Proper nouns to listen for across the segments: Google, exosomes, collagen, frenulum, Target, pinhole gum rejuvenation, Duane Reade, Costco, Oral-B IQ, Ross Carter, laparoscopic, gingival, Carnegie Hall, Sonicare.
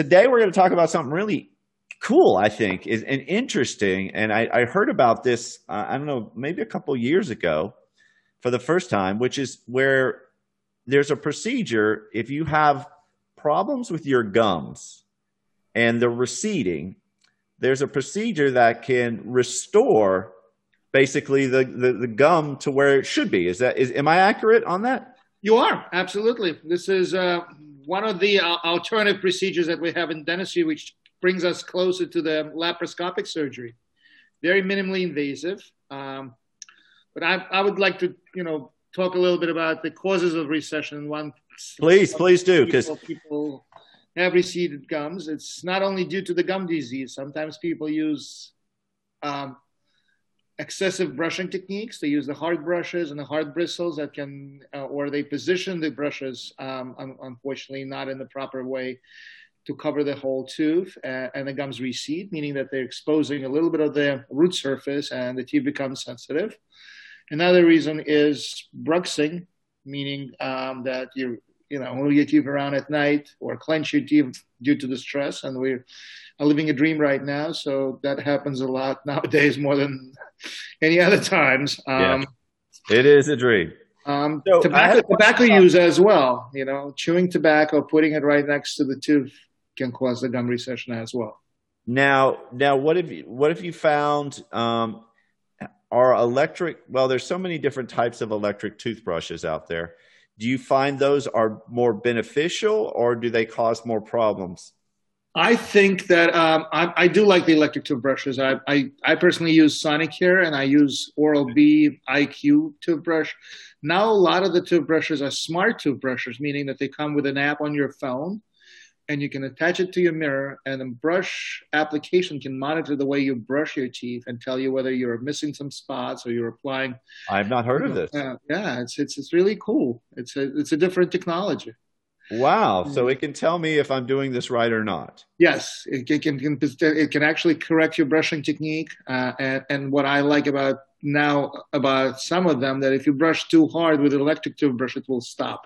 Today we're going to talk about something really cool, I think, and interesting. And I heard about this, I don't know, maybe a couple years ago for the first time, which is where there's a procedure if you have problems with your gums and they're receding. There's a procedure that can restore basically the gum to where it should be. Am I accurate on that? You are, absolutely. This is one of the alternative procedures that we have in dentistry, which brings us closer to the laparoscopic surgery. Very minimally invasive. But I would like to, talk a little bit about the causes of recession. Please do, because people have receded gums. It's not only due to the gum disease. Sometimes people use excessive brushing techniques. They use the hard brushes and the hard bristles that can, or they position the brushes, unfortunately, not in the proper way to cover the whole tooth, and the gums recede, meaning that they're exposing a little bit of the root surface and the teeth become sensitive. Another reason is bruxing, meaning that you roll your teeth around at night or clench your teeth due to the stress. And we're living a dream right now. So that happens a lot nowadays more than any other times. It is a dream. So tobacco use as well, chewing tobacco, putting it right next to the tooth can cause the gum recession as well. Now, what have you found, are there's so many different types of electric toothbrushes out there. Do you find those are more beneficial or do they cause more problems? I think that I do like the electric toothbrushes. I personally use Sonicare and I use Oral-B IQ toothbrush. Now a lot of the toothbrushes are smart toothbrushes, meaning that they come with an app on your phone and you can attach it to your mirror and the brush application can monitor the way you brush your teeth and tell you whether you're missing some spots or you're applying. I've not heard of this. It's really cool. It's a different technology. Wow. So it can tell me if I'm doing this right or not. Yes. It can actually correct your brushing technique. And what I like about some of them, that if you brush too hard with an electric toothbrush, it will stop.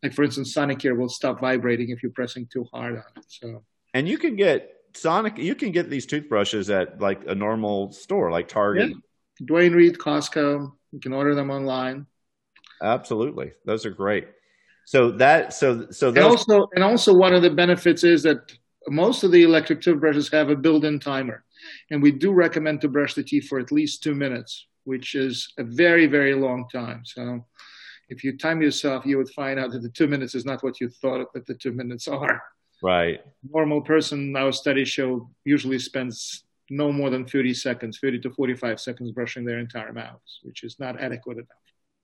Like for instance, Sonicare will stop vibrating if you're pressing too hard on it. So. And you can get you can get these toothbrushes at like a normal store, like Target. Yeah. Duane Reade, Costco. You can order them online. Absolutely. Those are great. So one of the benefits is that most of the electric toothbrushes have a built-in timer, and we do recommend to brush the teeth for at least 2 minutes, which is a very, very long time. So if you time yourself, you would find out that the 2 minutes is not what you thought that the 2 minutes are. Right. Normal person, our studies show, usually spends no more than 30 to 45 seconds brushing their entire mouths, which is not adequate enough.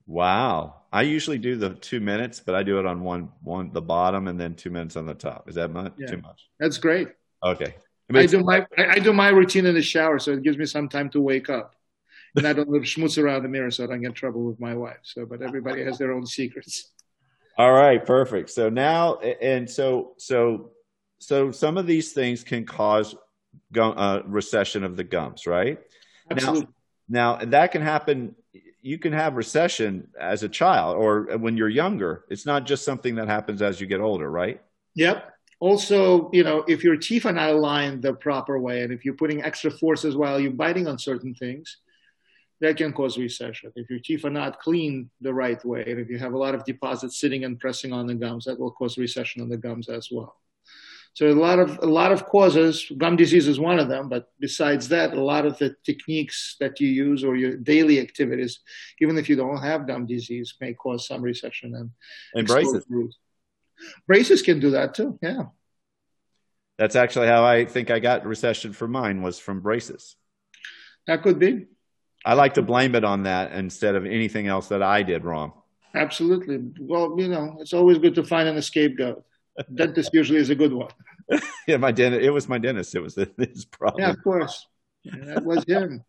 Wow. I usually do the 2 minutes, but I do it on one the bottom and then 2 minutes on the top. Is that too much? That's great. Okay. I do my routine in the shower, so it gives me some time to wake up. And I don't schmutz around the mirror so I don't get in trouble with my wife. So, but everybody has their own secrets. All right, perfect. So now, so some of these things can cause recession of the gums, right? Absolutely. Now that can happen. You can have recession as a child or when you're younger. It's not just something that happens as you get older, right? Yep. Also, if your teeth are not aligned the proper way and if you're putting extra forces while you're biting on certain things, that can cause recession. If your teeth are not clean the right way and if you have a lot of deposits sitting and pressing on the gums, that will cause recession on the gums as well. So a lot of causes, gum disease is one of them, but besides that, a lot of the techniques that you use or your daily activities, even if you don't have gum disease, may cause some recession. And braces. Braces can do that too, yeah. That's actually how I think I got recession for mine, was from braces. That could be. I like to blame it on that instead of anything else that I did wrong. Absolutely. Well, it's always good to find an scapegoat. Dentist usually is a good one. Yeah, it was my dentist. It was his problem. Yeah, of course. That was him.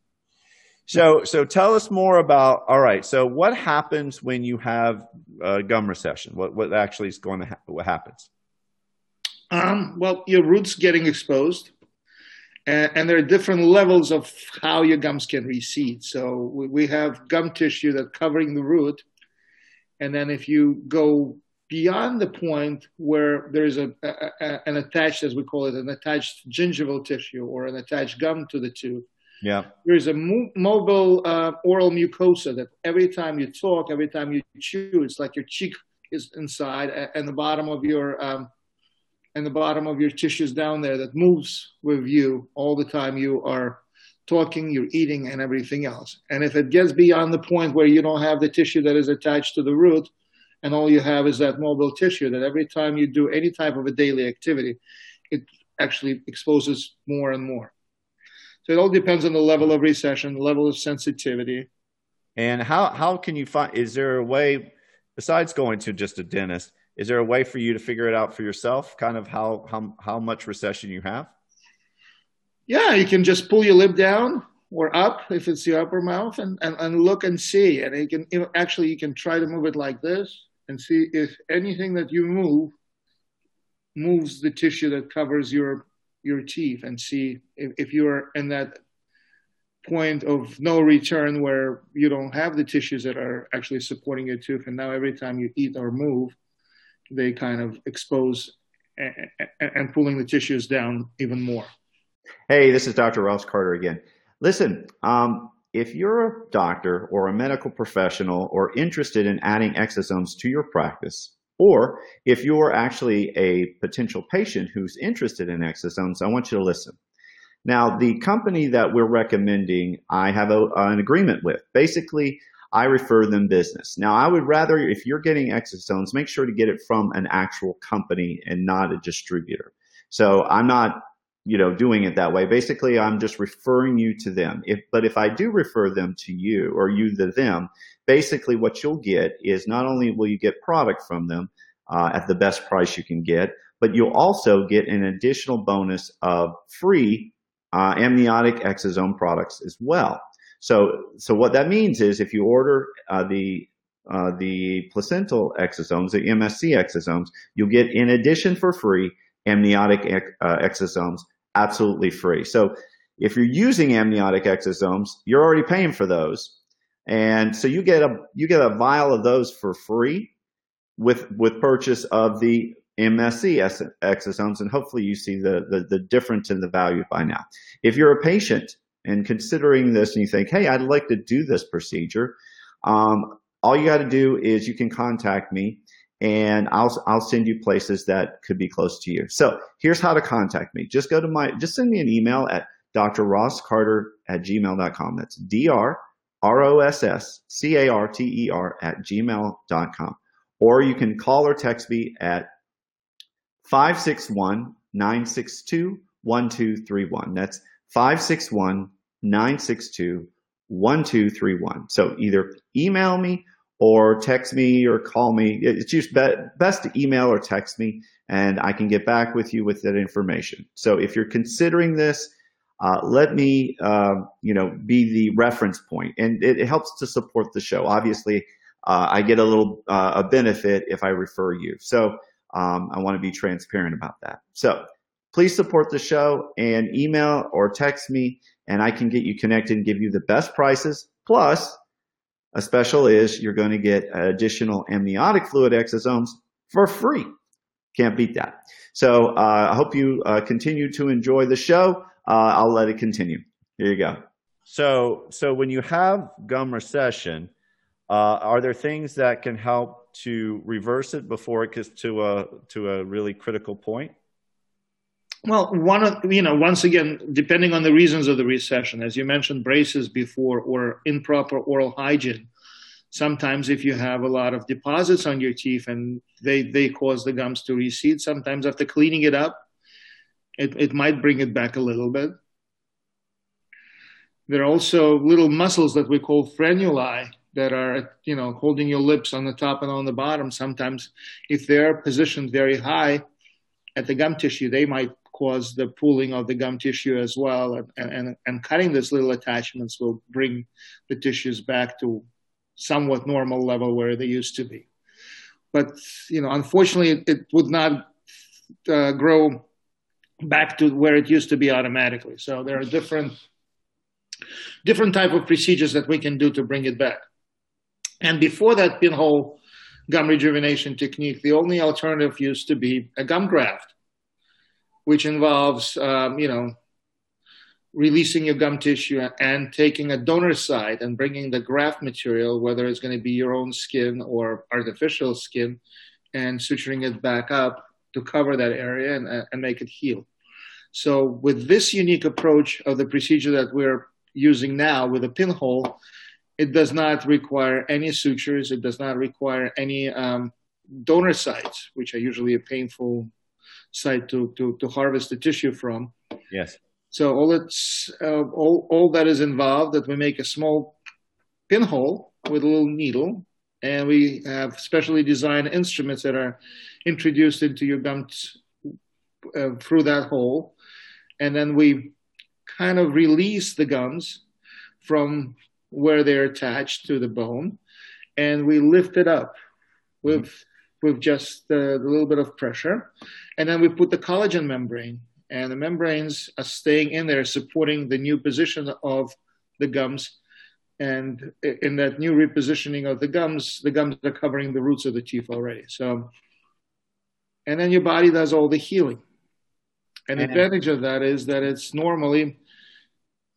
So tell us more about, all right, so what happens when you have gum recession? What actually is going to happen? What happens? Well, your root's getting exposed. And there are different levels of how your gums can recede. So we have gum tissue that's covering the root. And then if you go beyond the point where there is an attached, as we call it, an attached gingival tissue or an attached gum to the tooth. Yeah. There is a mobile oral mucosa that every time you talk, every time you chew, it's like your cheek is inside and the bottom of your tissues down there that moves with you all the time you are talking, you're eating, and everything else. And if it gets beyond the point where you don't have the tissue that is attached to the root, and all you have is that mobile tissue, that every time you do any type of a daily activity, it actually exposes more and more. So it all depends on the level of recession, the level of sensitivity. And how can you find, is there a way, besides going to just a dentist, is there a way for you to figure it out for yourself, kind of how much recession you have? Yeah, you can just pull your lip down or up if it's your upper mouth and look and see. And you can try to move it like this and see if anything that you move moves the tissue that covers your teeth, and see if you're in that point of no return where you don't have the tissues that are actually supporting your tooth. And now every time you eat or move, they kind of expose and pulling the tissues down even more. Hey, this is Dr. Ross Carter again. Listen, if you're a doctor or a medical professional or interested in adding exosomes to your practice, or if you're actually a potential patient who's interested in exosomes, I want you to listen. Now, the company that we're recommending, I have an agreement with. Basically, I refer them business. Now, I would rather, if you're getting exosomes, make sure to get it from an actual company and not a distributor. So I'm not, doing it that way. Basically, I'm just referring you to them. But if I do refer them to you or you to them, basically what you'll get is not only will you get product from them at the best price you can get, but you'll also get an additional bonus of free amniotic exosome products as well. So what that means is if you order the placental exosomes, the MSC exosomes, you'll get, in addition for free, amniotic exosomes absolutely free. So if you're using amniotic exosomes, you're already paying for those. And so you get a vial of those for free with purchase of the MSC exosomes. And hopefully you see the difference in the value by now. If you're a patient and considering this and you think, hey, I'd like to do this procedure, all you got to do is you can contact me and I'll send you places that could be close to you. So here's how to contact me. Just send me an email at drrosscarter@gmail.com. That's drrosscarter@gmail.com. Or you can call or text me at 561-962-1231. That's 561-962-1231. So either email me or text me or call me. It's just best to email or text me, and I can get back with you with that information. So if you're considering this, let me, be the reference point. And it helps to support the show. Obviously, I get a benefit if I refer you. So I want to be transparent about that. So please support the show and email or text me, and I can get you connected and give you the best prices. Plus, a special is you're going to get additional amniotic fluid exosomes for free. Can't beat that. So I hope you continue to enjoy the show. I'll let it continue. Here you go. So when you have gum recession, are there things that can help to reverse it before it gets to a really critical point? Well, once again, depending on the reasons of the recession, as you mentioned, braces before or improper oral hygiene. Sometimes if you have a lot of deposits on your teeth and they cause the gums to recede, sometimes after cleaning it up, it might bring it back a little bit. There are also little muscles that we call frenuli that are, holding your lips on the top and on the bottom. Sometimes if they're positioned very high at the gum tissue, they might cause the pooling of the gum tissue as well. And cutting these little attachments will bring the tissues back to somewhat normal level where they used to be. But, unfortunately, it would not grow back to where it used to be automatically. So there are different type of procedures that we can do to bring it back. And before that pinhole gum rejuvenation technique, the only alternative used to be a gum graft, which involves, releasing your gum tissue and taking a donor side and bringing the graft material, whether it's going to be your own skin or artificial skin, and suturing it back up to cover that area and make it heal. So with this unique approach of the procedure that we're using now with a pinhole, it does not require any sutures. It does not require any donor sites, which are usually a painful site to harvest the tissue from. Yes. So all that is involved, that we make a small pinhole with a little needle, and we have specially designed instruments that are introduced into your gums through that hole. And then we kind of release the gums from where they're attached to the bone, and we lift it up with just a little bit of pressure. And then we put the collagen membrane, and the membranes are staying in there, supporting the new position of the gums. And in that new repositioning of the gums are covering the roots of the teeth already. So, and then your body does all the healing. And the advantage of that is that it's normally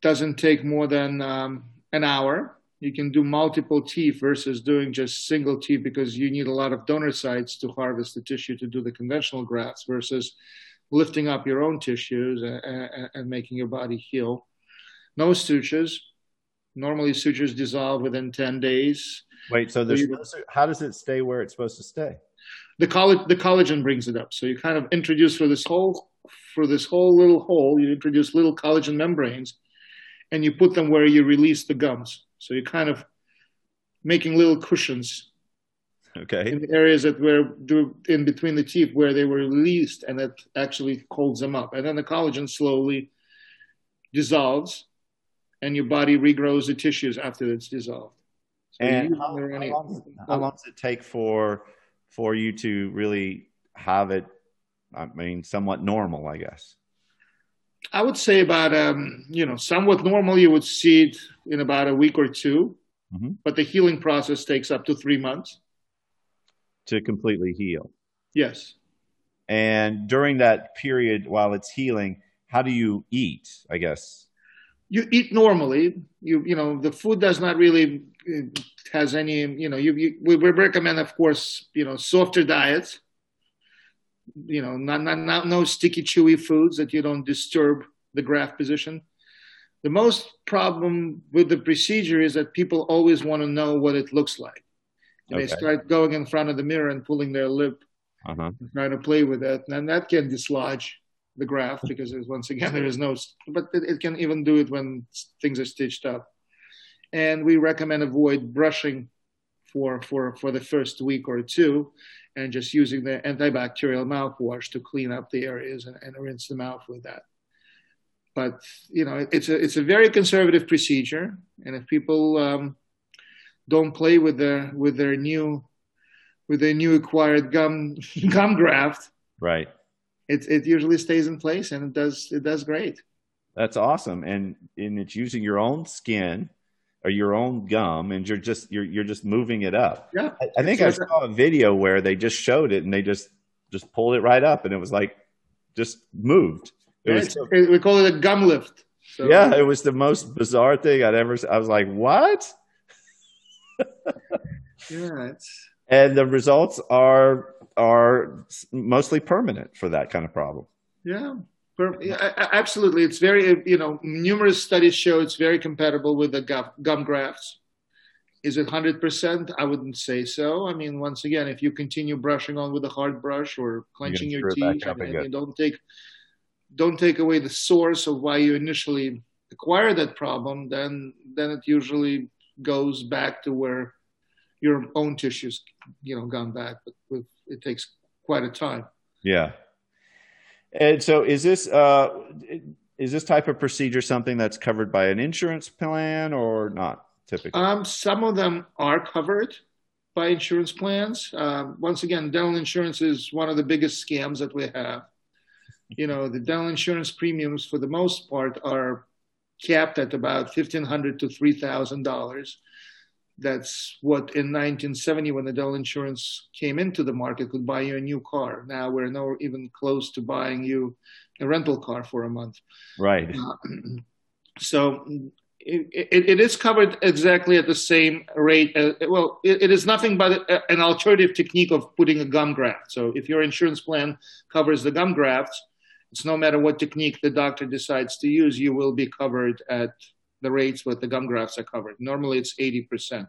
doesn't take more than an hour. You can do multiple teeth versus doing just single teeth, because you need a lot of donor sites to harvest the tissue to do the conventional grafts versus lifting up your own tissues and making your body heal. No sutures. Normally sutures dissolve within 10 days. Wait, so how does it stay where it's supposed to stay? The collagen brings it up. So you kind of introduce for this whole little hole, you introduce little collagen membranes, and you put them where you release the gums. So you're kind of making little cushions. Okay. In the areas that were in between the teeth where they were released, and that actually holds them up. And then the collagen slowly dissolves, and your body regrows the tissues after it's dissolved. So and how long does it take for you to really have it, somewhat normal, I guess? I would say about, somewhat normal, you would see it in about a week or two. Mm-hmm. But the healing process takes up to 3 months. To completely heal. Yes. And during that period, while it's healing, how do you eat, I guess? You eat normally. You the food does not really has any, we recommend, of course, softer diets. No sticky, chewy foods that you don't disturb the graft position. The most problem with the procedure is that people always want to know what it looks like. And okay. They start going in front of the mirror and pulling their lip, and trying to play with it. And that can dislodge the graft because, once again, there is no, but it can even do it when things are stitched up. And we recommend avoid brushing for the first week or two, and just using the antibacterial mouthwash to clean up the areas and rinse them out with that. But, it's a very conservative procedure. And if people don't play with their new acquired gum graft, right, It usually stays in place, and it does great. That's awesome. And it's using your own skin or your own gum, and you're just moving it up. Yeah. I think I saw a video where they just showed it, and they just pulled it right up, and it was like just moved. We call it a gum lift. So. Yeah, it was the most bizarre thing I'd ever seen. I was like, what? Yeah, and the results are mostly permanent for that kind of problem. Yeah, absolutely. It's very, numerous studies show it's very compatible with the gum grafts. Is it 100%? I wouldn't say so. Once again, if you continue brushing on with a hard brush or clenching your teeth, and don't take away the source of why you initially acquired that problem, then it usually goes back to where your own tissues, gone back, but it takes quite a time. Yeah. And so is this type of procedure something that's covered by an insurance plan or not typically? Some of them are covered by insurance plans. Once again, dental insurance is one of the biggest scams that we have. The dental insurance premiums for the most part are capped at about $1,500 to $3,000. That's what in 1970, when the Dell insurance came into the market, could buy you a new car. Now we're not even close to buying you a rental car for a month. Right. So it is covered exactly at the same rate. Well, it is nothing but an alternative technique of putting a gum graft. So if your insurance plan covers the gum graft, it's no matter what technique the doctor decides to use, you will be covered at the rates what the gum grafts are covered. Normally it's 80%.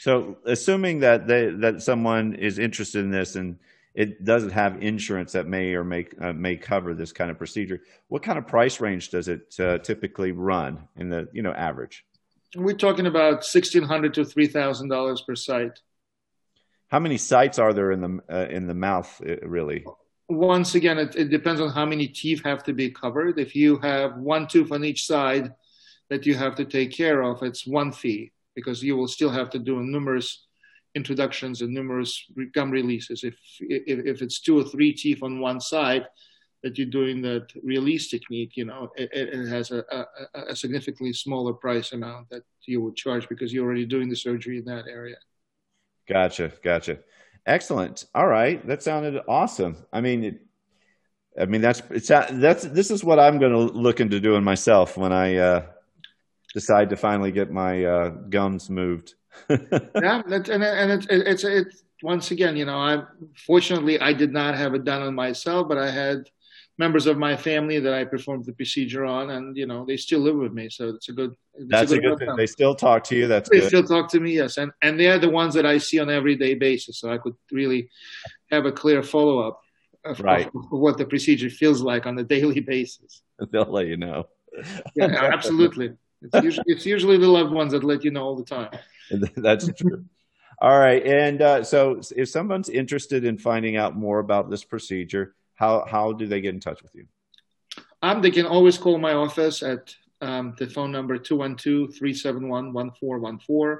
So assuming that that someone is interested in this and it doesn't have insurance that may cover this kind of procedure, what kind of price range does it typically run in the, average? We're talking about $1,600 to $3,000 per site. How many sites are there in the mouth really? Once again, it depends on how many teeth have to be covered. If you have one tooth on each side that you have to take care of, it's one fee, because you will still have to do numerous introductions and numerous gum releases. If it's two or three teeth on one side that you're doing that release technique, it has a significantly smaller price amount that you would charge because you're already doing the surgery in that area. Gotcha. Excellent. All right. That sounded awesome. This is what I'm going to look into doing myself when I, decide to finally get my gums moved. Once again, fortunately I did not have it done on myself, but I had members of my family that I performed the procedure on, and they still live with me, so that's a good thing. They still talk to you. They still talk to me, yes, and they are the ones that I see on an everyday basis, so I could really have a clear follow up of what the procedure feels like on a daily basis. They'll let you know. Yeah, absolutely. It's usually the loved ones that let you know all the time. That's true. All right. And so if someone's interested in finding out more about this procedure, how do they get in touch with you? They can always call my office at the phone number 212-371-1414.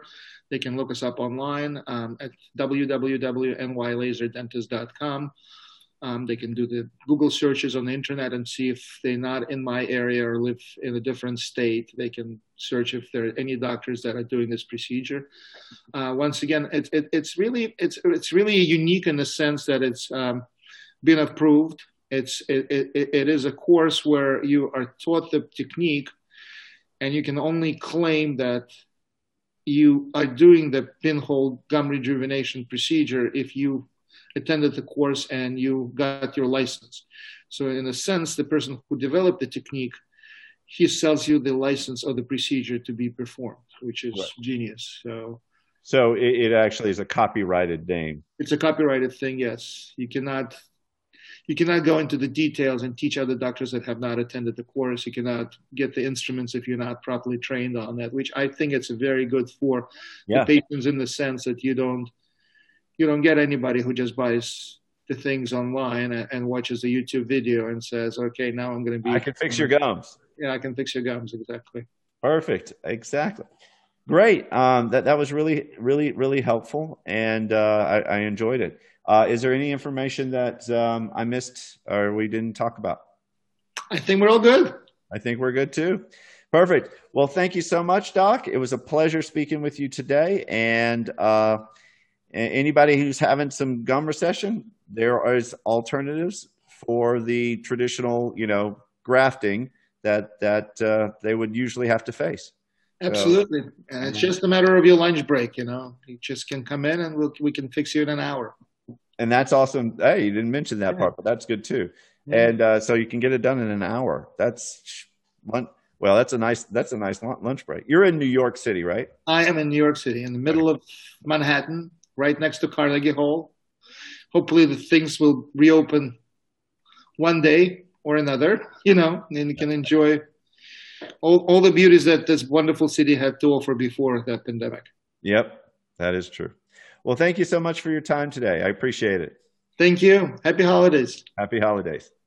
They can look us up online at www.nylazerdentist.com. They can do the Google searches on the internet and see if they're not in my area or live in a different state. They can search if there are any doctors that are doing this procedure. Once again, it's really unique in the sense that it's been approved. It is a course where you are taught the technique, and you can only claim that you are doing the pinhole gum rejuvenation procedure if you attended the course and you got your license. So in a sense, the person who developed the technique, he sells you the license of the procedure to be performed, which is genius. So it actually is a copyrighted name. It's a copyrighted thing, yes. You cannot go into the details and teach other doctors that have not attended the course. You cannot get the instruments if you're not properly trained on that, which I think it's very good for the patients, in the sense that you don't get anybody who just buys the things online and watches a YouTube video and says, okay, now I'm going to be... I can fix your gums. Yeah, I can fix your gums. Exactly. Perfect. Exactly. Great. That was really, really, really helpful. And I enjoyed it. Is there any information that I missed or we didn't talk about? I think we're all good. I think we're good too. Perfect. Well, thank you so much, Doc. It was a pleasure speaking with you today. And... anybody who's having some gum recession, there is alternatives for the traditional, grafting that they would usually have to face. Absolutely. And it's just a matter of your lunch break, You just can come in and we can fix you in an hour. And that's awesome. Hey, you didn't mention that part, but that's good too. Mm-hmm. And so you can get it done in an hour. That's a nice lunch break. You're in New York City, right? I am in New York City, in the middle of Manhattan, right next to Carnegie Hall. Hopefully the things will reopen one day or another, and you can enjoy all the beauties that this wonderful city had to offer before the pandemic. Yep, that is true. Well, thank you so much for your time today. I appreciate it. Thank you. Happy holidays.